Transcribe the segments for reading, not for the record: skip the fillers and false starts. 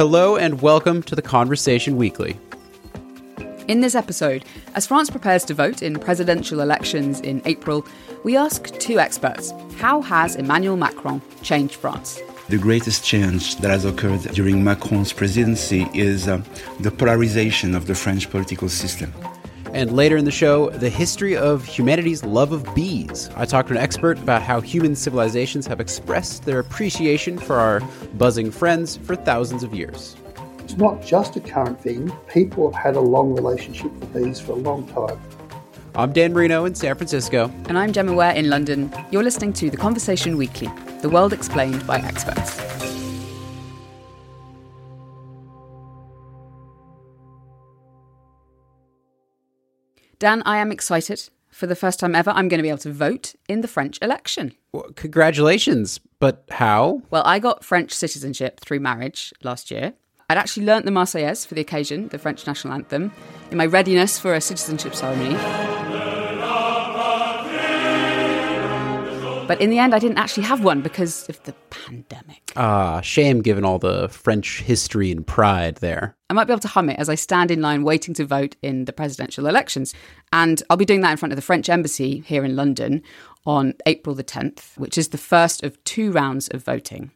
Hello and welcome to The Conversation Weekly. In this episode, as France prepares to vote in presidential elections in April, we ask two experts, how has Emmanuel Macron changed France? The greatest change that has occurred during Macron's presidency is the polarization of the French political system. And later in the show, the history of humanity's love of bees. I talked to an expert about how human civilizations have expressed their appreciation for our buzzing friends for thousands of years. It's not just a current thing. People have had a long relationship with bees for a long time. I'm Dan Marino in San Francisco. And I'm Gemma Ware in London. You're listening to The Conversation Weekly, the world explained by experts. Dan, I am excited. For the first time ever, I'm going to be able to vote in the French election. Well, congratulations, but how? Well, I got French citizenship through marriage last year. I'd actually learnt the Marseillaise for the occasion, the French national anthem, in my readiness for a citizenship ceremony. But in the end, I didn't actually have one because of the pandemic. Shame given all the French history and pride there. I might be able to hum it as I stand in line waiting to vote in the presidential elections. And I'll be doing that in front of the French embassy here in London on April the 10th, which is the first of two rounds of voting.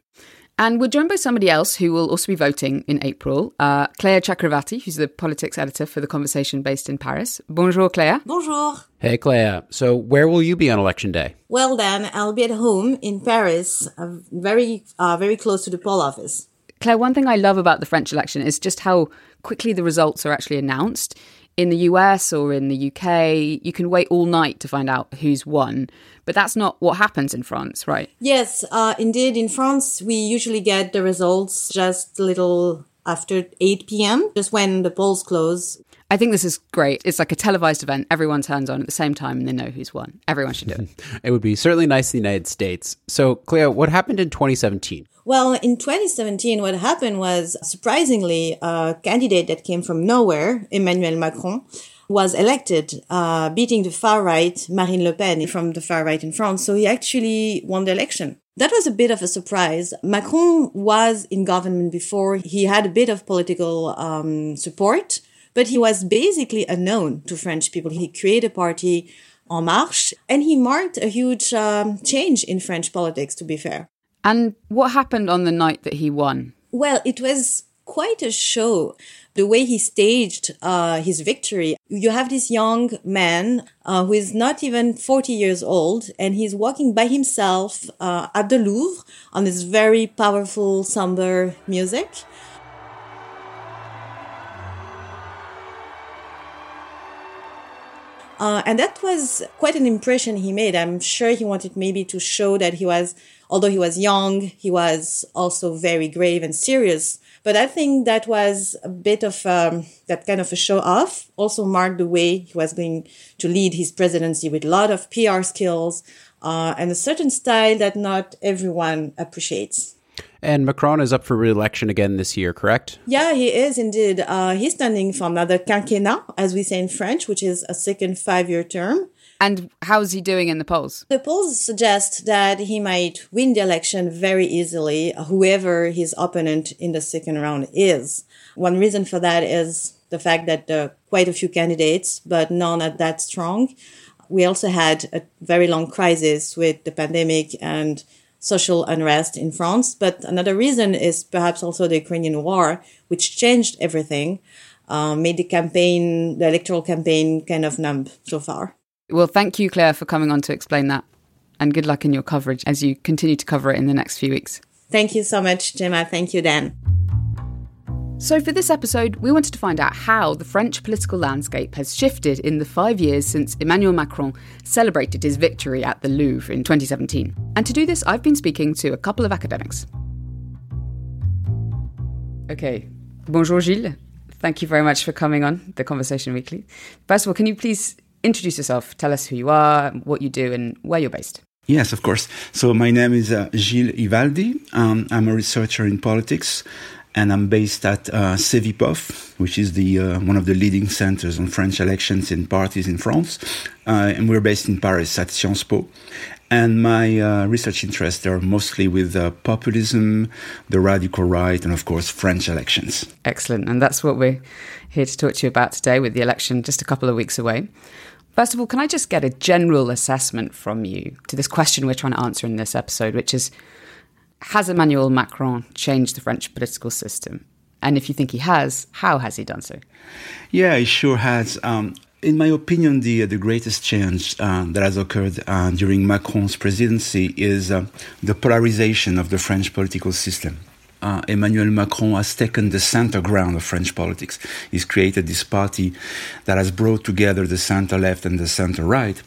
And we're joined by somebody else who will also be voting in April, Claire Chakravarti, who's the politics editor for The Conversation based in Paris. Bonjour, Claire. Bonjour. Hey, Claire. So where will you be on election day? Well, then, I'll be at home in Paris, very close to the poll office. Claire, one thing I love about the French election is just how quickly the results are actually announced. In the US or in the UK, you can wait all night to find out who's won. But that's not what happens in France, right? Yes, indeed. In France, we usually get the results just a little after 8 p.m., just when the polls close. I think this is great. It's like a televised event. Everyone turns on at the same time and they know who's won. Everyone should do it. It would be certainly nice in the United States. So, Claire, what happened in 2017? Well, in 2017, what happened was, surprisingly, a candidate that came from nowhere, Emmanuel Macron, was elected, beating the far-right Marine Le Pen from the far-right in France. So he actually won the election. That was a bit of a surprise. Macron was in government before. He had a bit of political support, but he was basically unknown to French people. He created a party, En Marche, and he marked a huge change in French politics, to be fair. And what happened on the night that he won? Well, it was quite a show. The way he staged his victory. You have this young man who is not even 40 years old, and he's walking by himself at the Louvre on this very powerful, somber music. And that was quite an impression he made. I'm sure he wanted maybe to show that he was, although he was young, he was also very grave and serious. But I think that was a bit of that kind of a show off. Also marked the way he was going to lead his presidency with a lot of PR skills and a certain style that not everyone appreciates. And Macron is up for re-election again this year, correct? Yeah, he is indeed. He's standing for another quinquennat, as we say in French, which is a second 5-year term. And how's he doing in the polls? The polls suggest that he might win the election very easily, whoever his opponent in the second round is. One reason for that is the fact that there are quite a few candidates, but none are that strong. We also had a very long crisis with the pandemic and social unrest in France. But another reason is perhaps also the Ukrainian war, which changed everything, made the electoral campaign kind of numb so far. Well, thank you, Claire, for coming on to explain that. And good luck in your coverage as you continue to cover it in the next few weeks. Thank you so much, Gemma. Thank you, Dan. So for this episode, we wanted to find out how the French political landscape has shifted in the 5 years since Emmanuel Macron celebrated his victory at the Louvre in 2017. And to do this, I've been speaking to a couple of academics. Okay. Bonjour, Gilles. Thank you very much for coming on The Conversation Weekly. First of all, can you please introduce yourself, tell us who you are, what you do and where you're based? Yes, of course. So my name is Gilles Ivaldi. I'm a researcher in politics and I'm based at Cevipof, which is the one of the leading centers on French elections and parties in France. And we're based in Paris at Sciences Po. And my research interests are mostly with populism, the radical right, and of course, French elections. Excellent. And that's what we're here to talk to you about today, with the election just a couple of weeks away. First of all, can I just get a general assessment from you to this question we're trying to answer in this episode, which is, has Emmanuel Macron changed the French political system? And if you think he has, how has he done so? Yeah, he sure has. In my opinion, the greatest change that has occurred during Macron's presidency is the polarization of the French political system. Emmanuel Macron has taken the center ground of French politics. He's created this party that has brought together the center left and the center right.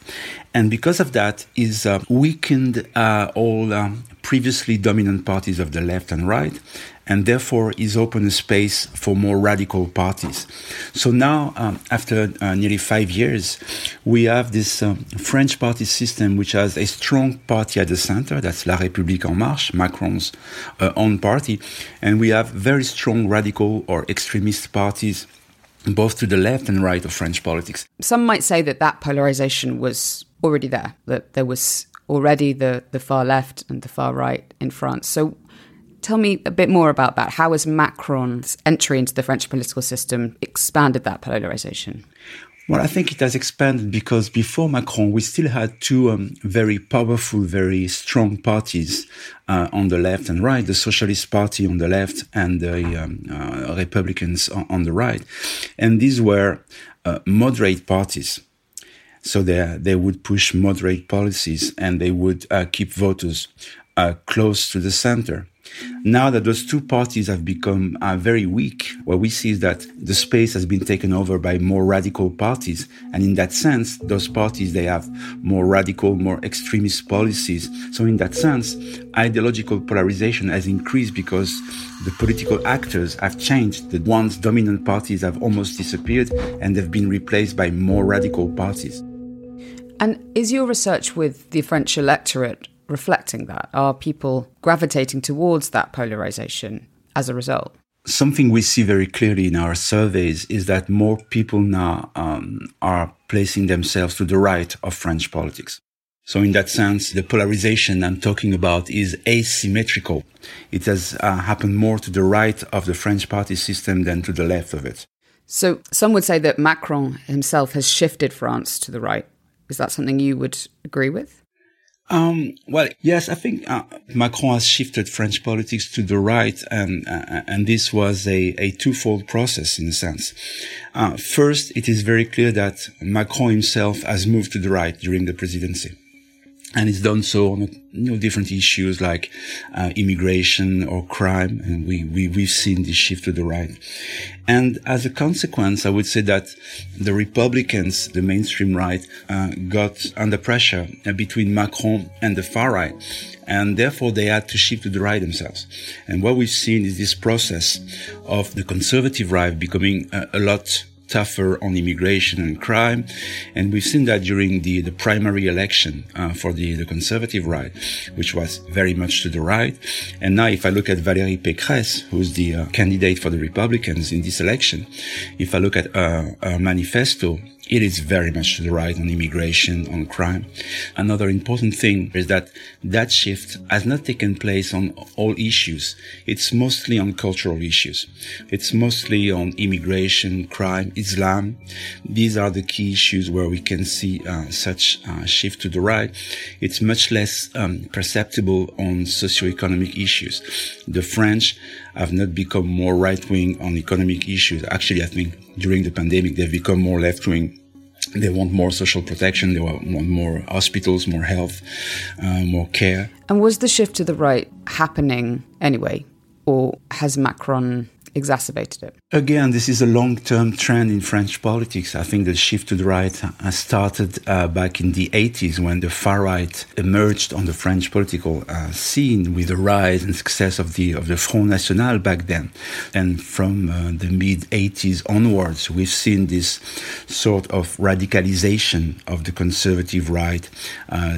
And because of that, he's weakened all previously dominant parties of the left and right, and therefore is open a space for more radical parties. So now, after nearly 5 years, we have this French party system which has a strong party at the center, that's La République en Marche, Macron's own party, and we have very strong radical or extremist parties both to the left and right of French politics. Some might say that that polarization was already there, that there was already the far left and the far right in France. So tell me a bit more about that. How has Macron's entry into the French political system expanded that polarization? Well, I think it has expanded because before Macron, we still had two very powerful, very strong parties on the left and right, the Socialist Party on the left and the Republicans on the right. And these were moderate parties. So they would push moderate policies and they would keep voters close to the center. Now that those two parties have become very weak, what we see is that the space has been taken over by more radical parties. And in that sense, those parties, they have more radical, more extremist policies. So in that sense, ideological polarization has increased because the political actors have changed. The once dominant parties have almost disappeared and they've been replaced by more radical parties. And is your research with the French electorate reflecting that? Are people gravitating towards that polarization as a result? Something we see very clearly in our surveys is that more people now are placing themselves to the right of French politics. So in that sense, the polarization I'm talking about is asymmetrical. It has happened more to the right of the French party system than to the left of it. So some would say that Macron himself has shifted France to the right. Is that something you would agree with? Well, yes, I think Macron has shifted French politics to the right, and this was a twofold process in a sense. First, it is very clear that Macron himself has moved to the right during the presidency. And it's done so on different issues like immigration or crime. And we've seen this shift to the right. And as a consequence, I would say that the Republicans, the mainstream right, got under pressure between Macron and the far right. And therefore, they had to shift to the right themselves. And what we've seen is this process of the conservative right becoming a lot tougher on immigration and crime. And we've seen that during the primary election for the conservative right, which was very much to the right. And now if I look at Valérie Pécresse, who's the candidate for the Republicans in this election, if I look at her manifesto, it is very much to the right on immigration, on crime. Another important thing is that that shift has not taken place on all issues. It's mostly on cultural issues. It's mostly on immigration, crime, Islam. These are the key issues where we can see such a shift to the right. It's much less perceptible on socioeconomic issues. The French have not become more right-wing on economic issues. Actually, I think during the pandemic, they've become more left-wing. They want more social protection, they want more hospitals, more health, more care. And was the shift to the right happening anyway? Or has Macron exacerbated it. Again, this is a long-term trend in French politics. I think the shift to the right started back in the 80s when the far right emerged on the French political scene with the rise and success of the Front National back then. And from the mid-80s onwards, we've seen this sort of radicalization of the conservative right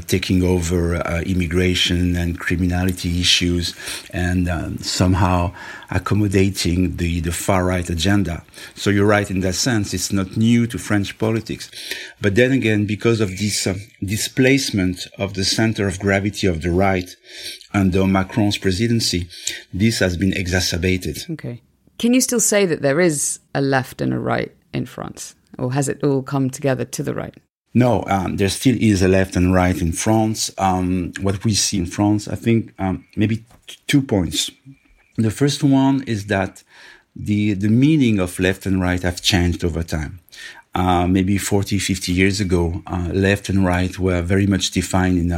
taking over immigration and criminality issues and somehow accommodating the far-right agenda. So you're right in that sense, it's not new to French politics. But then again, because of this displacement of the center of gravity of the right under Macron's presidency, this has been exacerbated. Okay. Can you still say that there is a left and a right in France? Or has it all come together to the right? No, there still is a left and right in France. What we see in France, I think, maybe 2 points. The first one is that the meaning of left and right have changed over time. Maybe 40, 50 years ago, left and right were very much defined in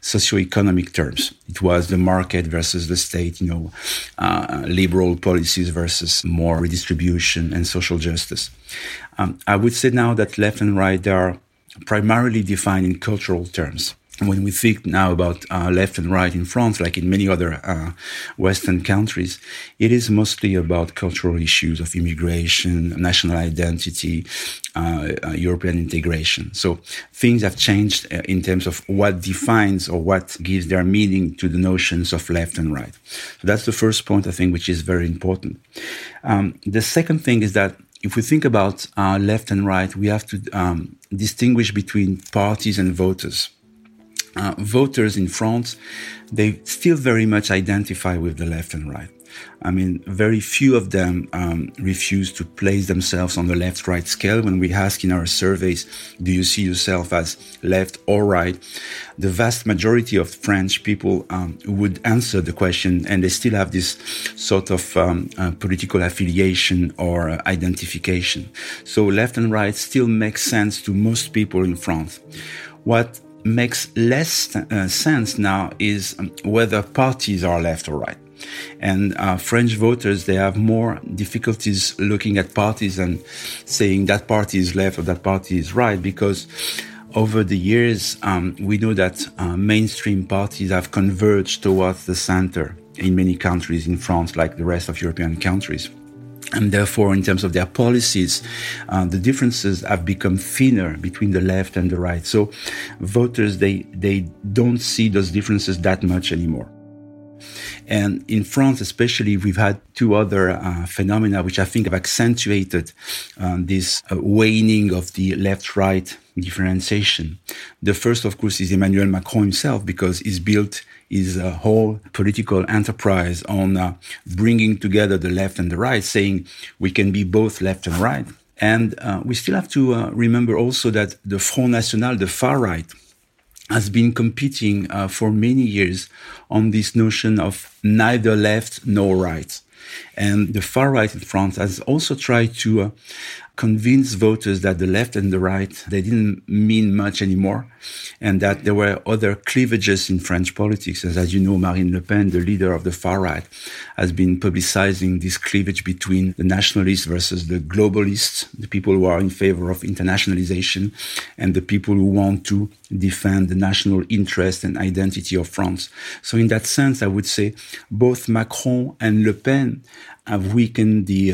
socioeconomic terms. It was the market versus the state, liberal policies versus more redistribution and social justice. I would say now that left and right are primarily defined in cultural terms. When we think now about left and right in France, like in many other Western countries, it is mostly about cultural issues of immigration, national identity, European integration. So things have changed in terms of what defines or what gives their meaning to the notions of left and right. So that's the first point, I think, which is very important. The second thing is that if we think about left and right, we have to distinguish between parties and voters. Voters in France, they still very much identify with the left and right. I mean, very few of them refuse to place themselves on the left-right scale. When we ask in our surveys, do you see yourself as left or right? The vast majority of French people would answer the question, and they still have this sort of political affiliation or identification. So left and right still makes sense to most people in France. What makes less sense now is whether parties are left or right. And French voters, they have more difficulties looking at parties and saying that party is left or that party is right, because over the years, we know that mainstream parties have converged towards the center in many countries in France, like the rest of European countries. And therefore, in terms of their policies, the differences have become thinner between the left and the right. So voters, they don't see those differences that much anymore. And in France especially, we've had two other phenomena which I think have accentuated this waning of the left-right differentiation. The first, of course, is Emmanuel Macron himself, because he's built his whole political enterprise on bringing together the left and the right, saying we can be both left and right. And we still have to remember also that the Front National, the far right, has been competing for many years on this notion of neither left nor right. And the far right in France has also tried to convince voters that the left and the right, they didn't mean much anymore, and that there were other cleavages in French politics. As you know, Marine Le Pen, the leader of the far right, has been publicizing this cleavage between the nationalists versus the globalists, the people who are in favor of internationalization, and the people who want to defend the national interest and identity of France. So in that sense, I would say both Macron and Le Pen have weakened the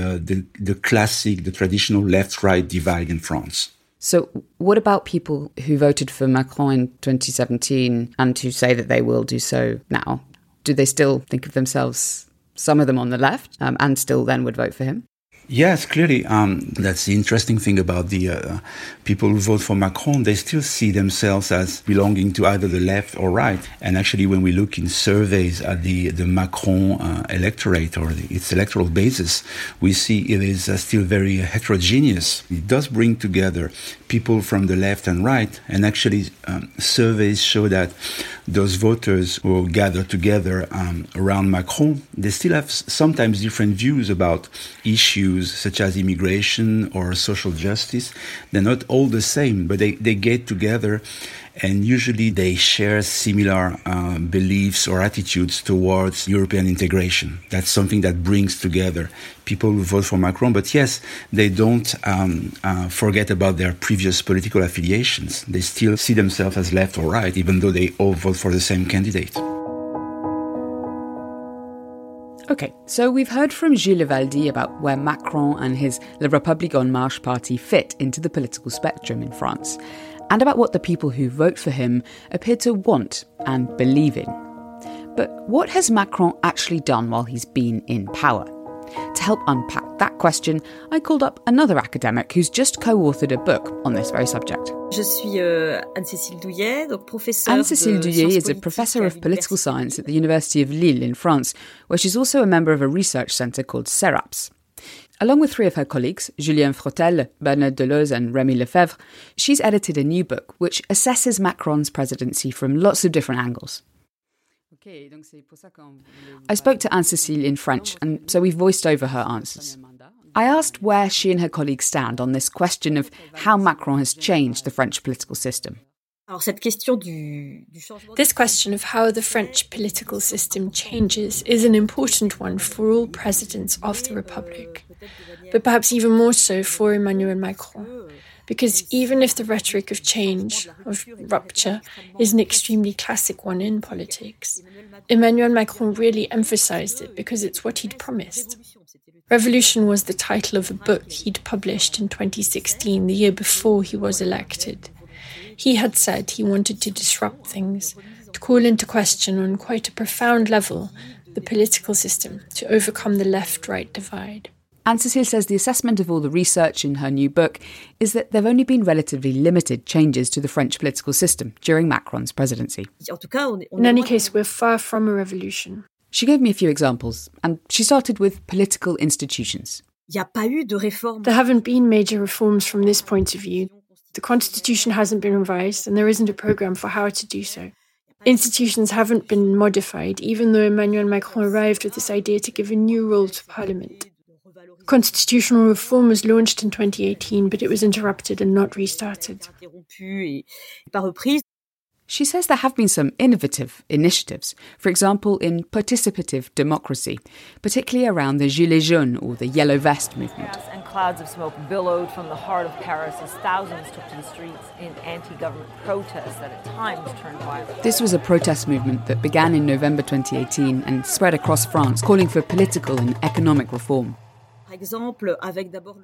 classic, the traditional left-right divide in France. So what about people who voted for Macron in 2017 and who say that they will do so now? Do they still think of themselves, some of them on the left, and still then would vote for him? Yes, clearly. That's the interesting thing about the people who vote for Macron. They still see themselves as belonging to either the left or right. And actually, when we look in surveys at the Macron electorate or its electoral basis, we see it is still very heterogeneous. It does bring together people from the left and right. And actually, surveys show that those voters who gather together around Macron, they still have sometimes different views about issues issues such as immigration or social justice, they're not all the same, but they get together and usually they share similar beliefs or attitudes towards European integration. That's something that brings together people who vote for Macron. But yes, they don't forget about their previous political affiliations. They still see themselves as left or right, even though they all vote for the same candidate. Okay, so we've heard from Gilles Ivaldi about where Macron and his La République en Marche party fit into the political spectrum in France, and about what the people who vote for him appear to want and believe in. But what has Macron actually done while he's been in power? To help unpack that question, I called up another academic who's just co-authored a book on this very subject. Je suis Anne-Cécile Douillet, Anne-Cécile Douillet is a professor of political science at the University of Lille in France, where she's also a member of a research centre called CERAPS. Along with three of her colleagues, Julien Frotel, Bernard Deleuze and Rémy Lefebvre, she's edited a new book which assesses Macron's presidency from lots of different angles. I spoke to Anne-Cécile in French, and so we voiced over her answers. I asked where she and her colleagues stand on this question of how Macron has changed the French political system. This question of how the French political system changes is an important one for all presidents of the Republic, but perhaps even more so for Emmanuel Macron, because even if the rhetoric of change, of rupture, is an extremely classic one in politics, Emmanuel Macron really emphasised it because it's what he'd promised. Revolution was the title of a book he'd published in 2016, the year before he was elected. He had said he wanted to disrupt things, to call into question on quite a profound level the political system, to overcome the left-right divide. Anne-Cécile says the assessment of all the research in her new book is that there have only been relatively limited changes to the French political system during Macron's presidency. In any case, we're far from a revolution. She gave me a few examples, and she started with political institutions. There haven't been major reforms from this point of view. The constitution hasn't been revised and there isn't a programme for how to do so. Institutions haven't been modified, even though Emmanuel Macron arrived with this idea to give a new role to Parliament. Constitutional reform was launched in 2018, but it was interrupted and not restarted. She says there have been some innovative initiatives, for example in participative democracy, particularly around the Gilets Jaunes or the Yellow Vest movement. And clouds of smoke billowed from the heart of Paris as thousands took to the streets in anti-government protests that at times turned violent. This was a protest movement that began in November 2018 and spread across France, calling for political and economic reform.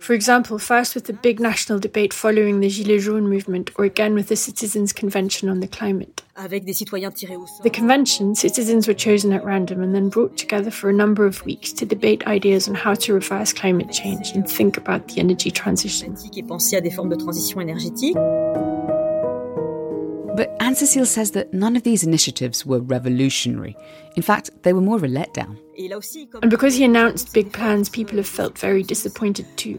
For example, first with the big national debate following the Gilets Jaunes movement, or again with the Citizens' Convention on the Climate. The convention, citizens were chosen at random and then brought together for a number of weeks to debate ideas on how to reverse climate change and think about the energy transition. But Anne-Cécile says that none of these initiatives were revolutionary. In fact, they were more of a letdown. And because he announced big plans, people have felt very disappointed too,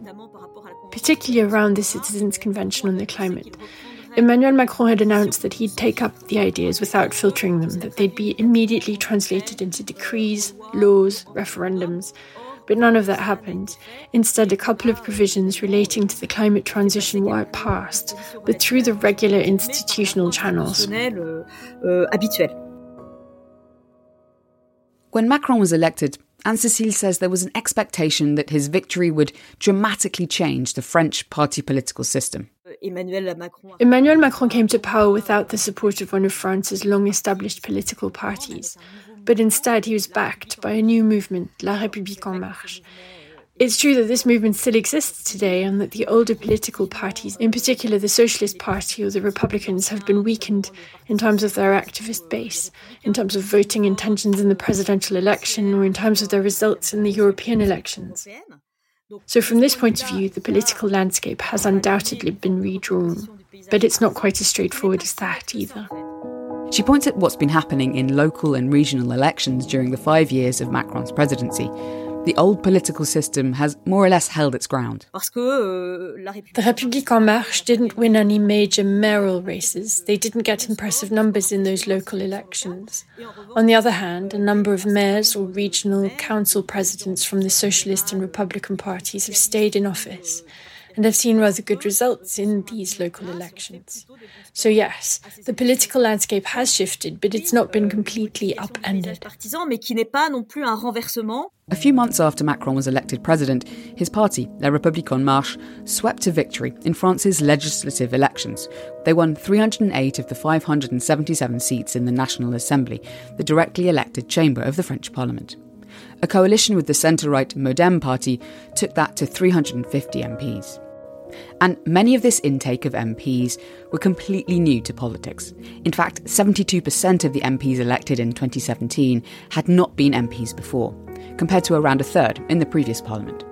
particularly around the Citizens' Convention on the Climate. Emmanuel Macron had announced that he'd take up the ideas without filtering them, that they'd be immediately translated into decrees, laws, referendums. But none of that happened. Instead, a couple of provisions relating to the climate transition were passed, but through the regular institutional channels. When Macron was elected, Anne-Cécile says there was an expectation that his victory would dramatically change the French party political system. Emmanuel Macron came to power without the support of one of France's long-established political parties, but instead he was backed by a new movement, La République en Marche. It's true that this movement still exists today and that the older political parties, in particular the Socialist Party or the Republicans, have been weakened in terms of their activist base, in terms of voting intentions in the presidential election or in terms of their results in the European elections. So from this point of view, the political landscape has undoubtedly been redrawn, but it's not quite as straightforward as that either. She points at what's been happening in local and regional elections during the 5 years of Macron's presidency. The old political system has more or less held its ground. The République en Marche didn't win any major mayoral races. They didn't get impressive numbers in those local elections. On the other hand, a number of mayors or regional council presidents from the Socialist and Republican parties have stayed in office and have seen rather good results in these local elections. So yes, the political landscape has shifted, but it's not been completely upended. A few months after Macron was elected president, his party, La République en Marche, swept to victory in France's legislative elections. They won 308 of the 577 seats in the National Assembly, the directly elected chamber of the French Parliament. A coalition with the centre-right MoDem party took that to 350 MPs. And many of this intake of MPs were completely new to politics. In fact, 72% of the MPs elected in 2017 had not been MPs before, compared to around a third in the previous parliament.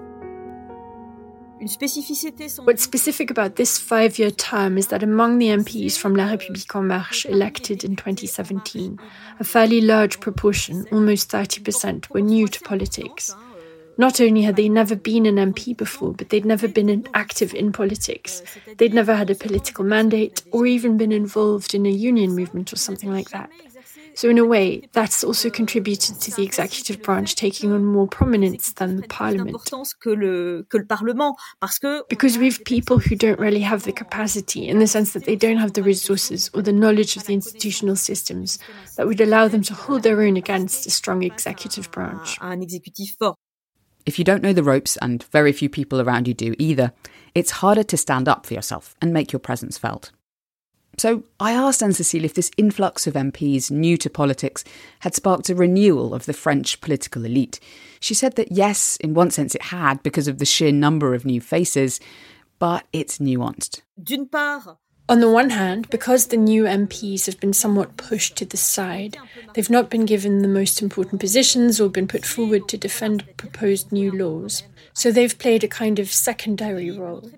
What's specific about this five-year term is that among the MPs from La République en Marche elected in 2017, a fairly large proportion, almost 30%, were new to politics. Not only had they never been an MP before, but they'd never been active in politics. They'd never had a political mandate or even been involved in a union movement or something like that. So in a way, that's also contributed to the executive branch taking on more prominence than the parliament. Because we have people who don't really have the capacity, in the sense that they don't have the resources or the knowledge of the institutional systems that would allow them to hold their own against a strong executive branch. If you don't know the ropes, and very few people around you do either, it's harder to stand up for yourself and make your presence felt. So I asked Anne-Cécile if this influx of MPs new to politics had sparked a renewal of the French political elite. She said that yes, in one sense it had, because of the sheer number of new faces, but it's nuanced. On the one hand, because the new MPs have been somewhat pushed to the side, they've not been given the most important positions or been put forward to defend proposed new laws, so they've played a kind of secondary role.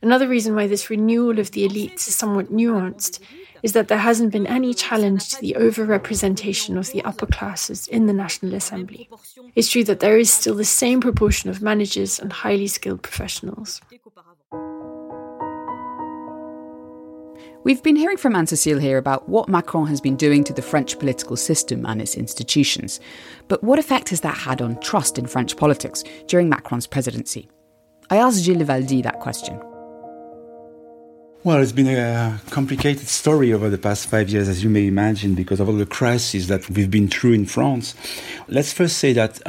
Another reason why this renewal of the elites is somewhat nuanced is that there hasn't been any challenge to the overrepresentation of the upper classes in the National Assembly. It's true that there is still the same proportion of managers and highly skilled professionals. We've been hearing from Anne-Cécile here about what Macron has been doing to the French political system and its institutions. But what effect has that had on trust in French politics during Macron's presidency? I asked Gilles Ivaldi that question. Well, it's been a complicated story over the past 5 years, as you may imagine, because of all the crises that we've been through in France. Let's first say that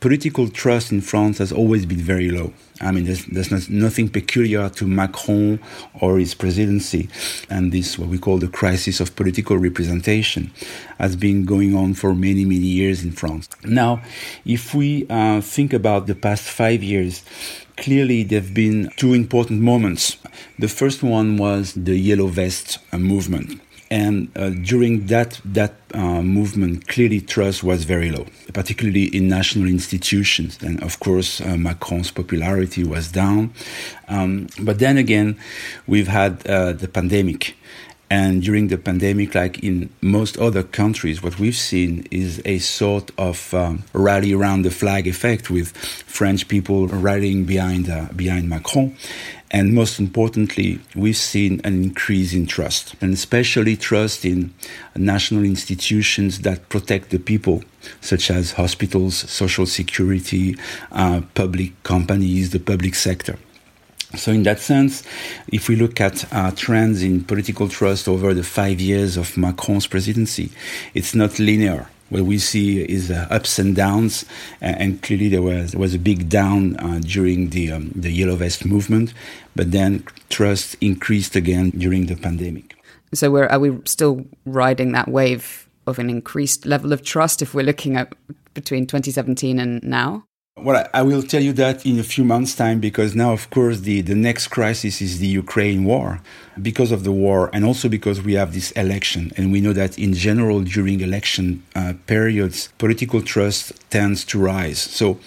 political trust in France has always been very low. I mean, there's nothing peculiar to Macron or his presidency, and this, what we call the crisis of political representation, has been going on for many, many years in France. Now, if we think about the past 5 years, clearly, there have been two important moments. The first one was the Yellow Vest movement. And during that movement, clearly trust was very low, particularly in national institutions. And of course, Macron's popularity was down. But then again, we've had the pandemic. And during the pandemic, like in most other countries, what we've seen is a sort of rally around the flag effect, with French people rallying behind Macron. And most importantly, we've seen an increase in trust, and especially trust in national institutions that protect the people, such as hospitals, social security, public companies, the public sector. So in that sense, if we look at trends in political trust over the 5 years of Macron's presidency, it's not linear. What we see is ups and downs, and clearly there was a big down during the Yellow Vest movement, but then trust increased again during the pandemic. So are we still riding that wave of an increased level of trust if we're looking at between 2017 and now? Well, I will tell you that in a few months' time, because now, of course, the next crisis is the Ukraine war. Because of the war, and also because we have this election, and we know that in general, during election periods, political trust tends to rise. So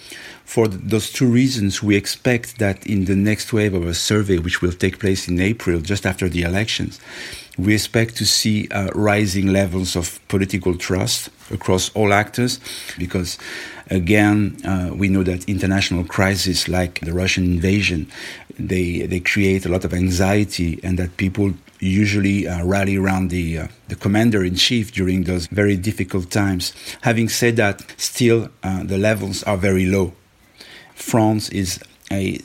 for those two reasons, we expect that in the next wave of a survey, which will take place in April, just after the elections, We expect to see rising levels of political trust across all actors because, again, we know that international crises like the Russian invasion, they create a lot of anxiety, and that people usually rally around the commander-in-chief during those very difficult times. Having said that, still the levels are very low. France is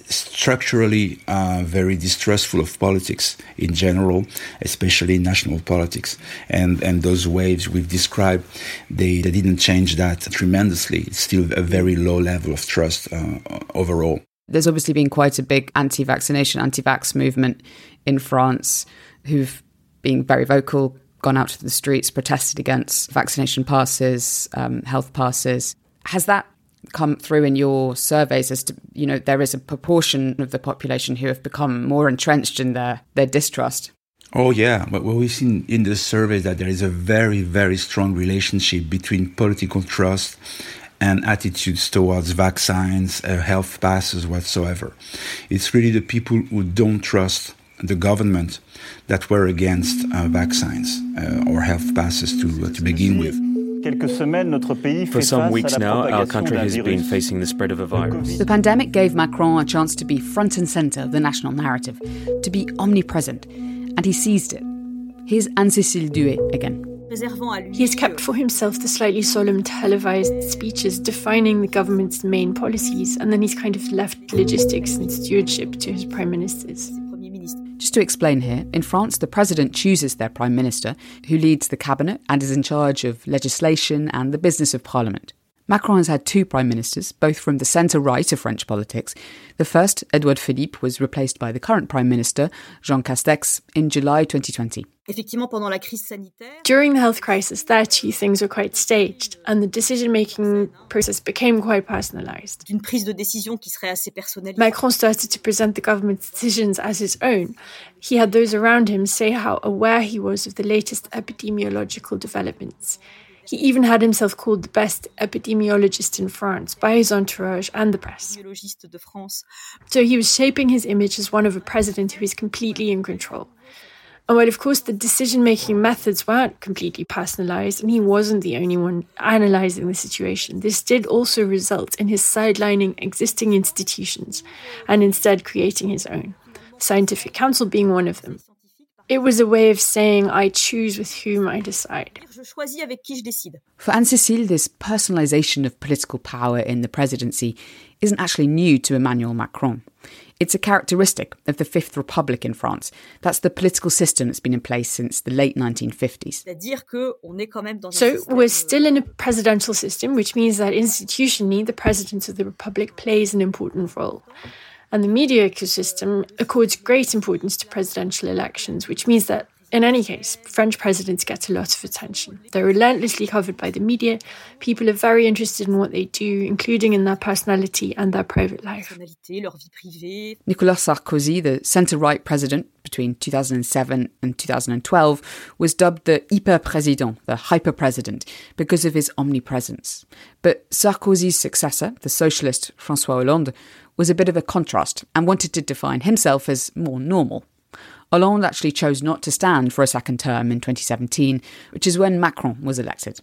structurally very distrustful of politics in general, especially national politics. And those waves we've described, they didn't change that tremendously. It's still a very low level of trust overall. There's obviously been quite a big anti-vaccination, anti-vax movement in France, who've been very vocal, gone out to the streets, protested against vaccination passes, health passes. Has that come through in your surveys as to, you know, there is a proportion of the population who have become more entrenched in their distrust? Oh, yeah. But what we've seen in the survey is that there is a very, very strong relationship between political trust and attitudes towards vaccines, health passes, whatsoever. It's really the people who don't trust the government that were against vaccines or health passes to begin with. For some weeks now, our country has been facing the spread of a virus. The pandemic gave Macron a chance to be front and centre of the national narrative, to be omnipresent, and he seized it. Here's Anne-Cécile Douillet again. He has kept for himself the slightly solemn televised speeches defining the government's main policies, and then he's kind of left logistics and stewardship to his prime ministers. Just to explain here, in France, the president chooses their prime minister, who leads the cabinet and is in charge of legislation and the business of parliament. Macron has had two prime ministers, both from the centre-right of French politics. The first, Edouard Philippe, was replaced by the current prime minister, Jean Castex, in July 2020. During the health crisis there, too, things were quite staged, and the decision-making process became quite personalised. Macron started to present the government's decisions as his own. He had those around him say how aware he was of the latest epidemiological developments. He even had himself called the best epidemiologist in France by his entourage and the press. So he was shaping his image as one of a president who is completely in control. And while, of course, the decision-making methods weren't completely personalised and he wasn't the only one analysing the situation, this did also result in his sidelining existing institutions and instead creating his own, the Scientific Council being one of them. It was a way of saying, I choose with whom I decide. For Anne-Cécile, this personalisation of political power in the presidency isn't actually new to Emmanuel Macron. It's a characteristic of the Fifth Republic in France. That's the political system that's been in place since the late 1950s. So we're still in a presidential system, which means that institutionally, the president of the republic plays an important role. And the media ecosystem accords great importance to presidential elections, which means that, in any case, French presidents get a lot of attention. They're relentlessly covered by the media. People are very interested in what they do, including in their personality and their private life. Nicolas Sarkozy, the centre-right president between 2007 and 2012, was dubbed the hyper-président, the hyper-president, because of his omnipresence. But Sarkozy's successor, the socialist François Hollande, was a bit of a contrast and wanted to define himself as more normal. Hollande actually chose not to stand for a second term in 2017, which is when Macron was elected.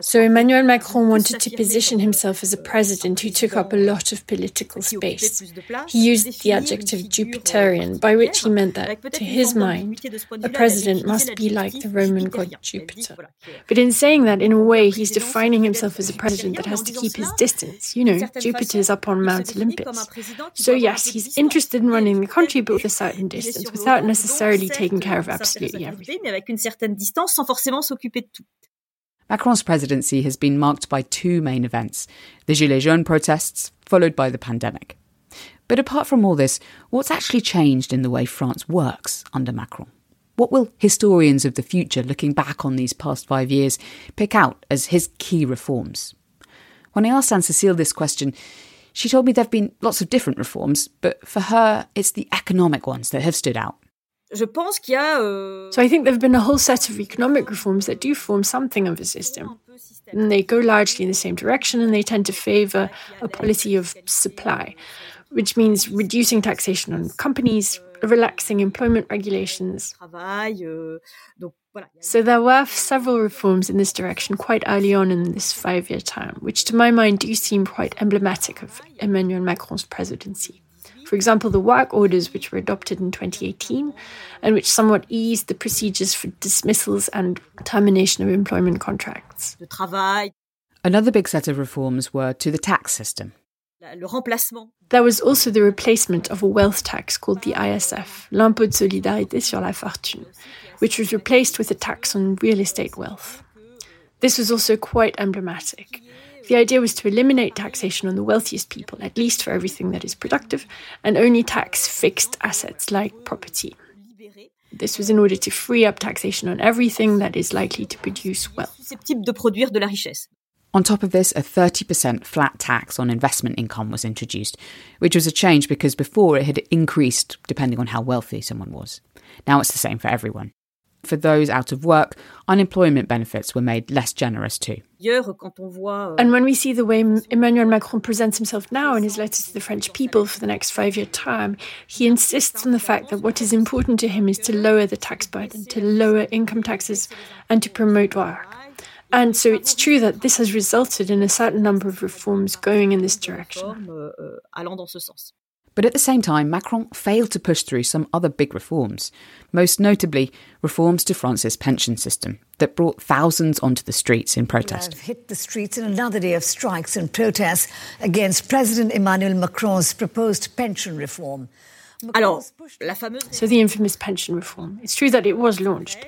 So Emmanuel Macron wanted to position himself as a president who took up a lot of political space. He used the adjective Jupiterian, by which he meant that, to his mind, a president must be like the Roman god Jupiter. But in saying that, in a way, he's defining himself as a president that has to keep his distance. You know, Jupiter's up on Mount Olympus. So yes, he's interested in running the country, but with a certain distance, without necessarily taking care of absolutely everything. Macron's presidency has been marked by two main events, the Gilets Jaunes protests, followed by the pandemic. But apart from all this, what's actually changed in the way France works under Macron? What will historians of the future, looking back on these past 5 years, pick out as his key reforms? When I asked Anne-Cécile this question, she told me there have been lots of different reforms, but for her, it's the economic ones that have stood out. So I think there have been a whole set of economic reforms that do form something of a system. And they go largely in the same direction, and they tend to favour a policy of supply, which means reducing taxation on companies, relaxing employment regulations. So there were several reforms in this direction quite early on in this five-year term, which to my mind do seem quite emblematic of Emmanuel Macron's presidency. For example, the work orders which were adopted in 2018 and which somewhat eased the procedures for dismissals and termination of employment contracts. Another big set of reforms were to the tax system. There was also the replacement of a wealth tax called the ISF, l'impôt de solidarité sur la fortune, which was replaced with a tax on real estate wealth. This was also quite emblematic. The idea was to eliminate taxation on the wealthiest people, at least for everything that is productive, and only tax fixed assets like property. This was in order to free up taxation on everything that is likely to produce wealth. On top of this, a 30% flat tax on investment income was introduced, which was a change because before it had increased depending on how wealthy someone was. Now it's the same for everyone. For those out of work, unemployment benefits were made less generous too. And when we see the way Emmanuel Macron presents himself now in his letter to the French people for the next five-year term, he insists on the fact that what is important to him is to lower the tax burden, to lower income taxes, and to promote work. And so it's true that this has resulted in a certain number of reforms going in this direction. But at the same time, Macron failed to push through some other big reforms, most notably reforms to France's pension system that brought thousands onto the streets in protest. I've hit the streets in another day of strikes and protests against President Emmanuel Macron's proposed pension reform. So the infamous pension reform. It's true that it was launched.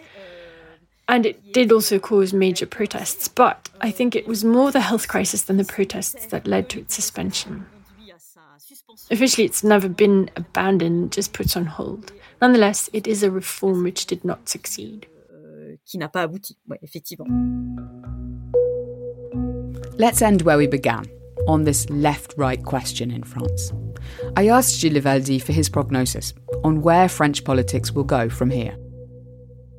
And it did also cause major protests, but I think it was more the health crisis than the protests that led to its suspension. Officially, it's never been abandoned, just put on hold. Nonetheless, it is a reform which did not succeed. Let's end where we began, on this left-right question in France. I asked Gilles Ivaldi for his prognosis on where French politics will go from here.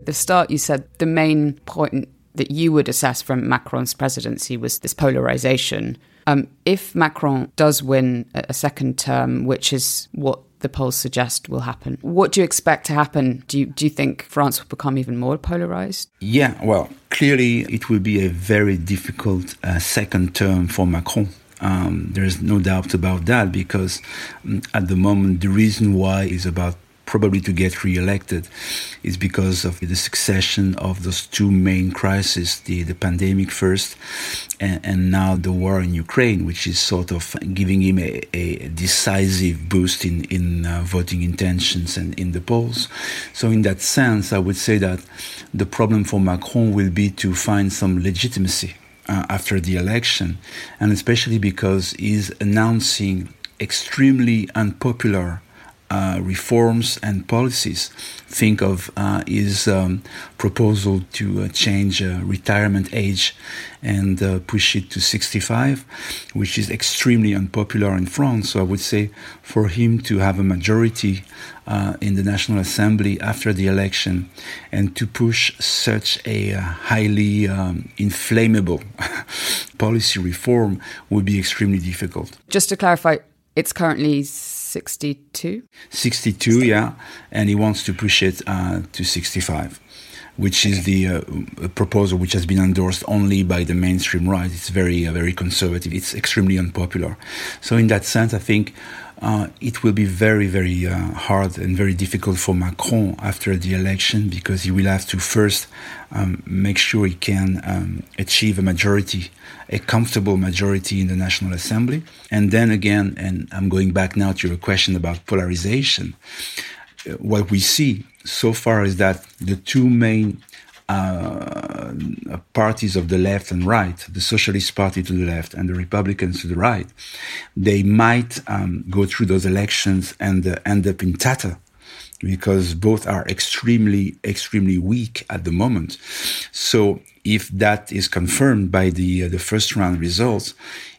At the start, you said the main point that you would assess from Macron's presidency was this polarisation. If Macron does win a second term, which is what the polls suggest will happen, what do you expect to happen? Do you think France will become even more polarised? Yeah, well, clearly it will be a very difficult second term for Macron. There is no doubt about that, because at the moment, the reason why is about probably to get re-elected, is because of the succession of those two main crises, the pandemic first and now the war in Ukraine, which is sort of giving him a decisive boost in voting intentions and in the polls. So in that sense, I would say that the problem for Macron will be to find some legitimacy after the election, and especially because he's announcing extremely unpopular reforms and policies. Think of his proposal to change retirement age and push it to 65, which is extremely unpopular in France. So I would say for him to have a majority in the National Assembly after the election and to push such a highly inflammable policy reform would be extremely difficult. Just to clarify, it's currently 62? 62, yeah. And he wants to push it to 65, which is the proposal which has been endorsed only by the mainstream right. It's very, very conservative. It's extremely unpopular. So in that sense, I think it will be very, very hard and very difficult for Macron after the election, because he will have to first make sure he can achieve a majority, a comfortable majority in the National Assembly. And then again, and I'm going back now to your question about polarization, what we see so far is that the two main parties of the left and right, the Socialist Party to the left and the Republicans to the right, they might go through those elections and end up in tatters, because both are extremely, extremely weak at the moment. So if that is confirmed by the first round results,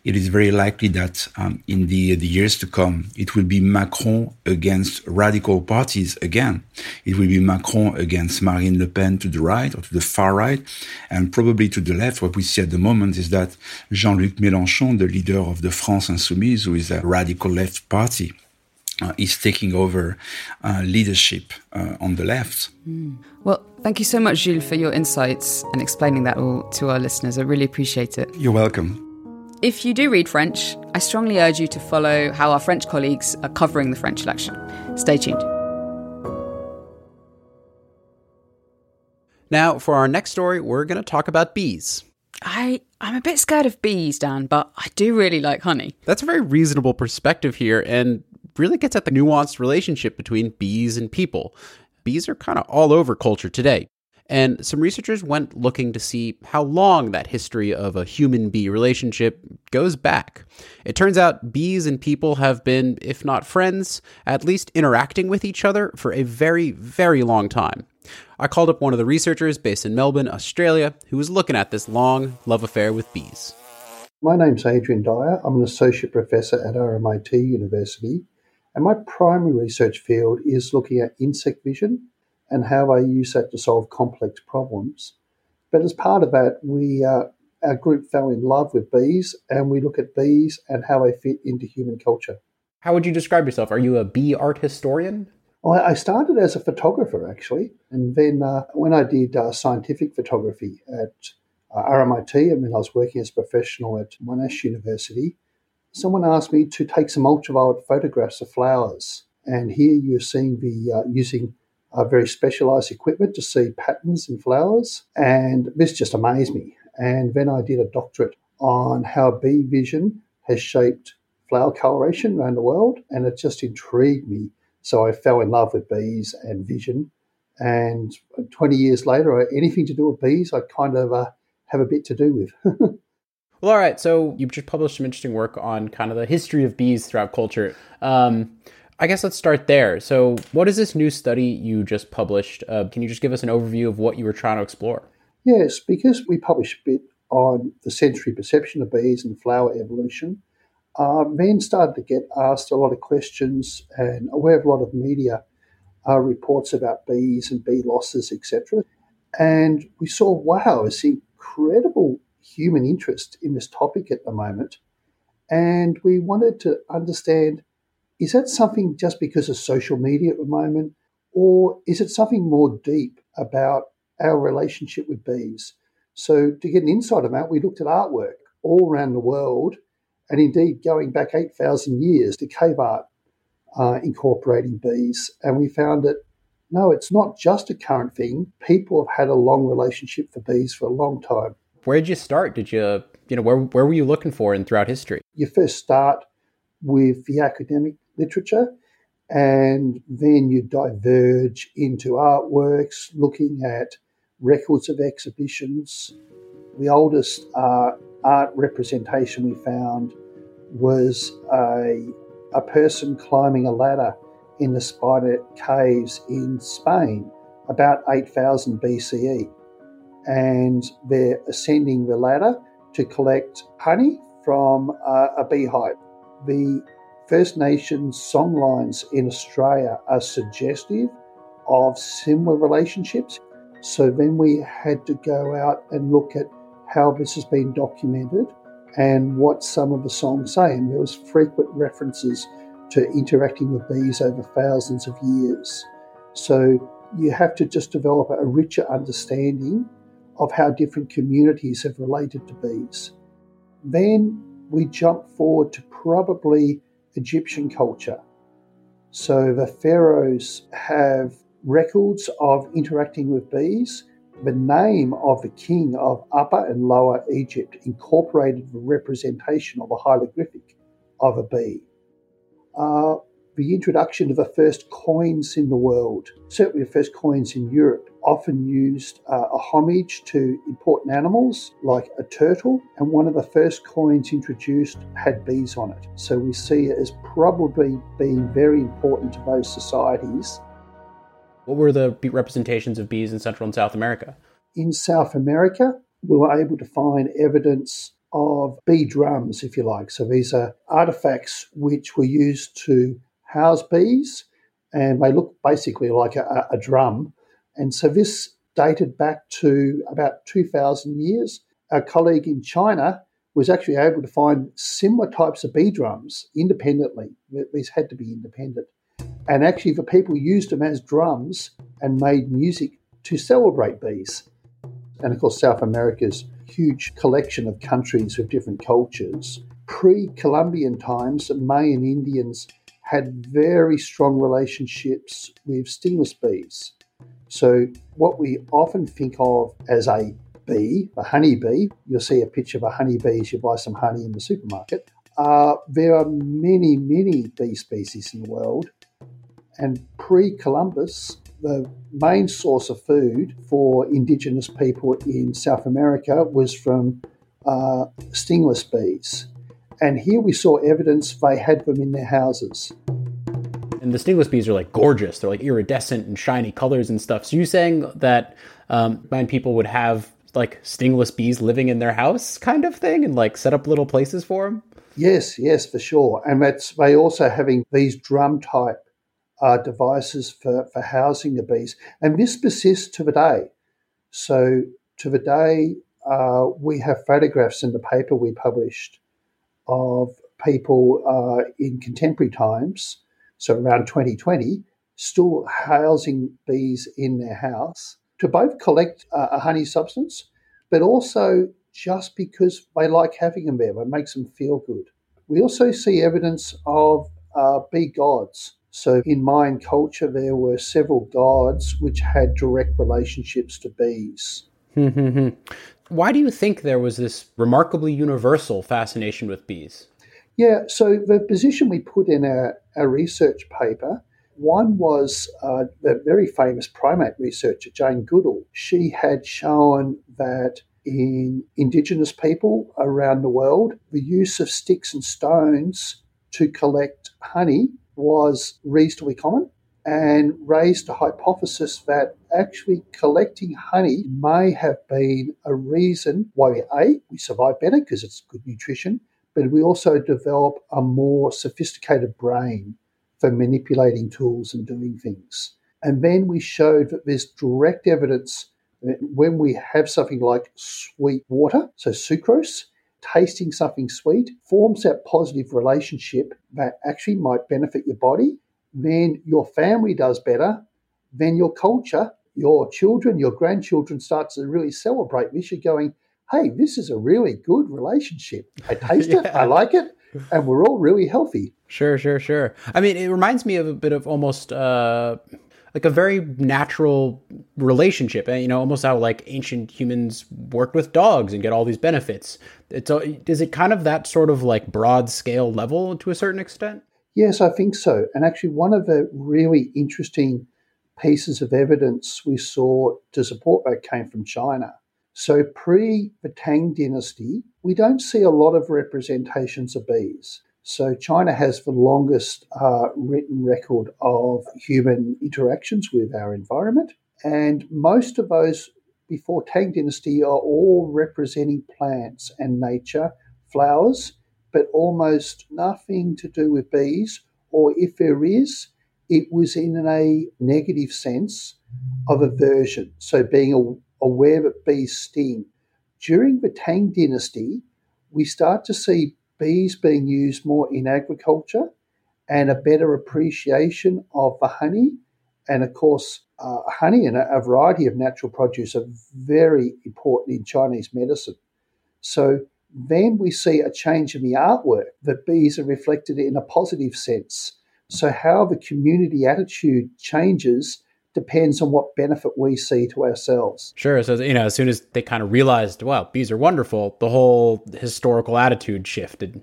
it is very likely that in the years to come, it will be Macron against radical parties again. It will be Macron against Marine Le Pen to the right or to the far right, and probably to the left. What we see at the moment is that Jean-Luc Mélenchon, the leader of the France Insoumise, who is a radical left party, is taking over leadership on the left. Mm. Well, thank you so much, Gilles, for your insights and explaining that all to our listeners. I really appreciate it. You're welcome. If you do read French, I strongly urge you to follow how our French colleagues are covering the French election. Stay tuned. Now, for our next story, we're going to talk about bees. I'm a bit scared of bees, Dan, but I do really like honey. That's a very reasonable perspective here and really gets at the nuanced relationship between bees and people. Bees are kind of all over culture today. And some researchers went looking to see how long that history of a human-bee relationship goes back. It turns out bees and people have been, if not friends, at least interacting with each other for a very, very long time. I called up one of the researchers based in Melbourne, Australia, who was looking at this long love affair with bees. My name's Adrian Dyer. I'm an associate professor at RMIT University, and my primary research field is looking at insect vision and how I use that to solve complex problems. But as part of that, our group fell in love with bees, and we look at bees and how they fit into human culture. How would you describe yourself? Are you a bee art historian? I started as a photographer, actually, and then when I did scientific photography at RMIT, and when I was working as a professional at Monash University, someone asked me to take some ultraviolet photographs of flowers. And here you're seeing using very specialised equipment to see patterns in flowers, and this just amazed me. And then I did a doctorate on how bee vision has shaped flower coloration around the world, and it just intrigued me. So I fell in love with bees and vision. And 20 years later, anything to do with bees, I kind of have a bit to do with. Well, all right. So you've just published some interesting work on kind of the history of bees throughout culture. I guess let's start there. So what is this new study you just published? Can you just give us an overview of what you were trying to explore? Yes, because we published a bit on the sensory perception of bees and flower evolution. Men started to get asked a lot of questions, and aware of a lot of media reports about bees and bee losses, etc. And we saw, wow, it's incredible human interest in this topic at the moment. And we wanted to understand, is that something just because of social media at the moment, or is it something more deep about our relationship with bees? So to get an insight of that, we looked at artwork all around the world, and indeed, going back 8,000 years to cave art incorporating bees. And we found that, no, it's not just a current thing. People have had a long relationship for bees for a long time. Where did you start? Where were you looking for in throughout history? You first start with the academic literature, and then you diverge into artworks, looking at records of exhibitions. The oldest art representation we found was a person climbing a ladder in the spider caves in Spain about 8,000 BCE. And they're ascending the ladder to collect honey from a beehive. The First Nations songlines in Australia are suggestive of similar relationships. So then we had to go out and look at how this has been documented and what some of the songs say. And there was frequent references to interacting with bees over thousands of years. So you have to just develop a richer understanding of how different communities have related to bees. Then we jump forward to probably Egyptian culture. So the pharaohs have records of interacting with bees. The name of the king of Upper and Lower Egypt incorporated the representation of a hieroglyphic of a bee. The introduction of the first coins in the world, certainly the first coins in Europe, often used a homage to important animals like a turtle, and one of the first coins introduced had bees on it. So we see it as probably being very important to those societies. What were the representations of bees in Central and South America? In South America, we were able to find evidence of bee drums, if you like. So these are artifacts which were used to house bees, and they look basically like a drum. And so this dated back to about 2,000 years. Our colleague in China was actually able to find similar types of bead drums independently. These had to be independent. And actually the people used them as drums and made music to celebrate bees. And of course, South America's huge collection of countries with different cultures. Pre-Columbian times, Mayan Indians had very strong relationships with stingless bees. So what we often think of as a bee, a honeybee, you'll see a picture of a honeybee as you buy some honey in the supermarket. There are many, many bee species in the world. And pre-Columbus, the main source of food for indigenous people in South America was from stingless bees. And here we saw evidence they had them in their houses. And the stingless bees are like gorgeous. They're like iridescent and shiny colors and stuff. So you're saying that Mayan people would have like stingless bees living in their house kind of thing and like set up little places for them? Yes, for sure. And that's they also having these drum type devices for housing the bees. And this persists to the day. So to the day, we have photographs in the paper we published of people in contemporary times, so around 2020, still housing bees in their house to both collect a honey substance, but also just because they like having them there. It makes them feel good. We also see evidence of bee gods. So in Mayan culture, there were several gods which had direct relationships to bees. Why do you think there was this remarkably universal fascination with bees? Yeah, so the position we put in our research paper, one was the very famous primate researcher, Jane Goodall. She had shown that in indigenous people around the world, the use of sticks and stones to collect honey was reasonably common, and raised the hypothesis that actually collecting honey may have been a reason why we survive better because it's good nutrition, but we also develop a more sophisticated brain for manipulating tools and doing things. And then we showed that there's direct evidence that when we have something like sweet water, so sucrose, tasting something sweet forms that positive relationship that actually might benefit your body. Then your family does better, then your culture, your children, your grandchildren start to really celebrate this. You're going, hey, this is a really good relationship. I taste it, I like it, and we're all really healthy. Sure. I mean, it reminds me of a bit of almost like a very natural relationship, you know, almost how like ancient humans worked with dogs and get all these benefits. Is it kind of that sort of like broad scale level to a certain extent? Yes, I think so. And actually one of the really interesting pieces of evidence we saw to support that came from China. So pre the Tang Dynasty, we don't see a lot of representations of bees. So China has the longest written record of human interactions with our environment. And most of those before Tang Dynasty are all representing plants and nature, flowers, but almost nothing to do with bees, or if there is, it was in a negative sense of aversion, so being aware that bees sting. During the Tang Dynasty, we start to see bees being used more in agriculture and a better appreciation of the honey. And of course, honey and a variety of natural produce are very important in Chinese medicine. So then we see a change in the artwork that bees are reflected in a positive sense. So how the community attitude changes depends on what benefit we see to ourselves. Sure. So, you know, as soon as they kind of realized, wow, bees are wonderful, the whole historical attitude shifted.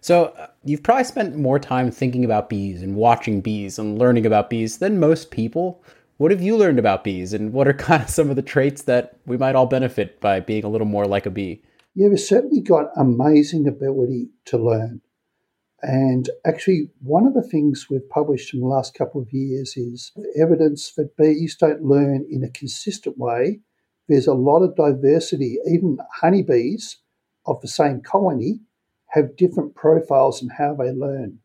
So you've probably spent more time thinking about bees and watching bees and learning about bees than most people. What have you learned about bees, and what are kind of some of the traits that we might all benefit by being a little more like a bee? Yeah, we've certainly got amazing ability to learn. And actually, one of the things we've published in the last couple of years is evidence that bees don't learn in a consistent way. There's a lot of diversity. Even honeybees of the same colony have different profiles in how they learn.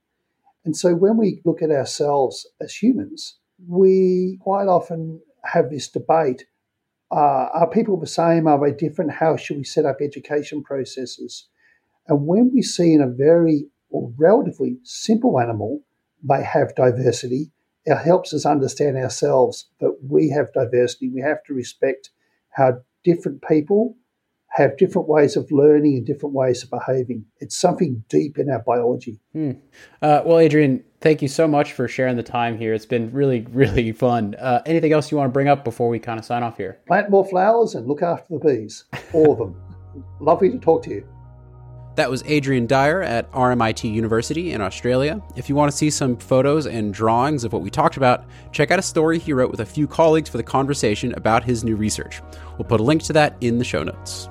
And so when we look at ourselves as humans, we quite often have this debate. Are people the same? Are they different? How should we set up education processes? And when we see in a very or relatively simple animal, they have diversity, it helps us understand ourselves that we have diversity. We have to respect how different people have different ways of learning and different ways of behaving. It's something deep in our biology. Well, Adrian, thank you so much for sharing the time here. It's been really, really fun. Anything else you want to bring up before we kind of sign off here? Plant more flowers and look after the bees, all of them. Lovely to talk to you. That was Adrian Dyer at RMIT University in Australia. If you want to see some photos and drawings of what we talked about, check out a story he wrote with a few colleagues for The Conversation about his new research. We'll put a link to that in the show notes.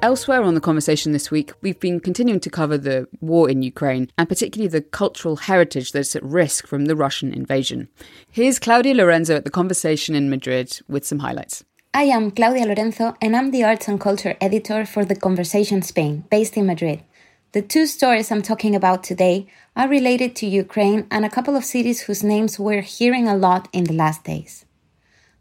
Elsewhere on The Conversation this week, we've been continuing to cover the war in Ukraine, and particularly the cultural heritage that's at risk from the Russian invasion. Here's Claudia Lorenzo at The Conversation in Madrid with some highlights. I am Claudia Lorenzo, and I'm the Arts and Culture Editor for The Conversation Spain, based in Madrid. The two stories I'm talking about today are related to Ukraine and a couple of cities whose names we're hearing a lot in the last days.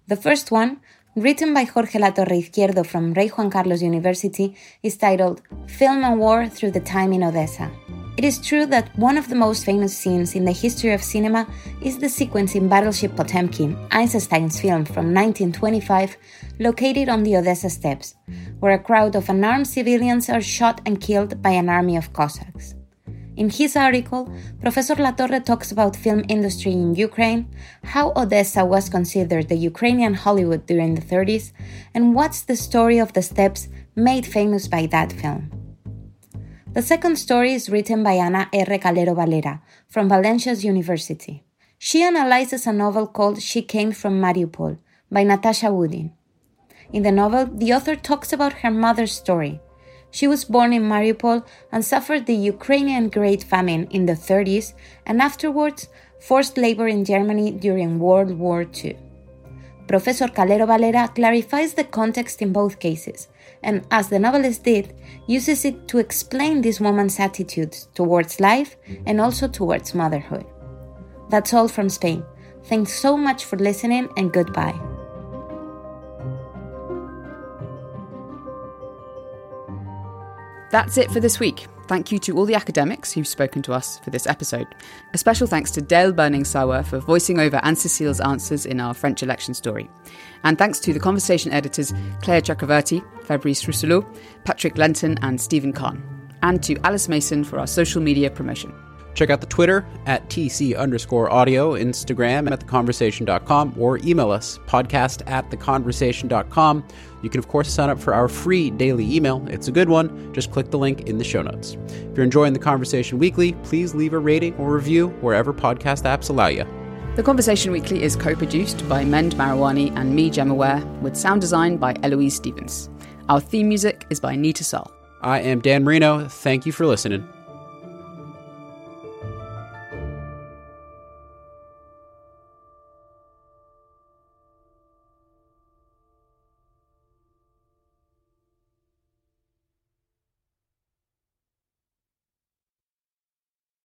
The first one, written by Jorge Latorre-Izquierdo from Rey Juan Carlos University, is titled Film and War Through the Time in Odessa. It is true that one of the most famous scenes in the history of cinema is the sequence in Battleship Potemkin, Eisenstein's film from 1925, located on the Odessa steppes, where a crowd of unarmed civilians are shot and killed by an army of Cossacks. In his article, Professor Latorre talks about film industry in Ukraine, how Odessa was considered the Ukrainian Hollywood during the 30s, and what's the story of the steppes made famous by that film. The second story is written by Ana R. Calero Valera from Valencia's University. She analyzes a novel called She Came from Mariupol by Natasha Woodin. In the novel, the author talks about her mother's story. She was born in Mariupol and suffered the Ukrainian Great Famine in the 30s and afterwards forced labor in Germany during World War II. Professor Calero Valera clarifies the context in both cases, and as the novelist did, uses it to explain this woman's attitudes towards life and also towards motherhood. That's all from Spain. Thanks so much for listening and goodbye. That's it for this week. Thank you to all the academics who've spoken to us for this episode. A special thanks to Dale Burning-Sauer for voicing over Anne-Cécile's answers in our French election story. And thanks to The Conversation editors Claire Chakravarti, Fabrice Rousselot, Patrick Lenton and Stephen Kahn. And to Alice Mason for our social media promotion. Check out the Twitter at @TC_audio, Instagram at theconversation.com, or email us, podcast@theconversation.com. You can, of course, sign up for our free daily email. It's a good one. Just click the link in the show notes. If you're enjoying The Conversation Weekly, please leave a rating or review wherever podcast apps allow you. The Conversation Weekly is co-produced by Mend Marouani and me, Gemma Ware, with sound design by Eloise Stevens. Our theme music is by Nita Sal. I am Dan Marino. Thank you for listening.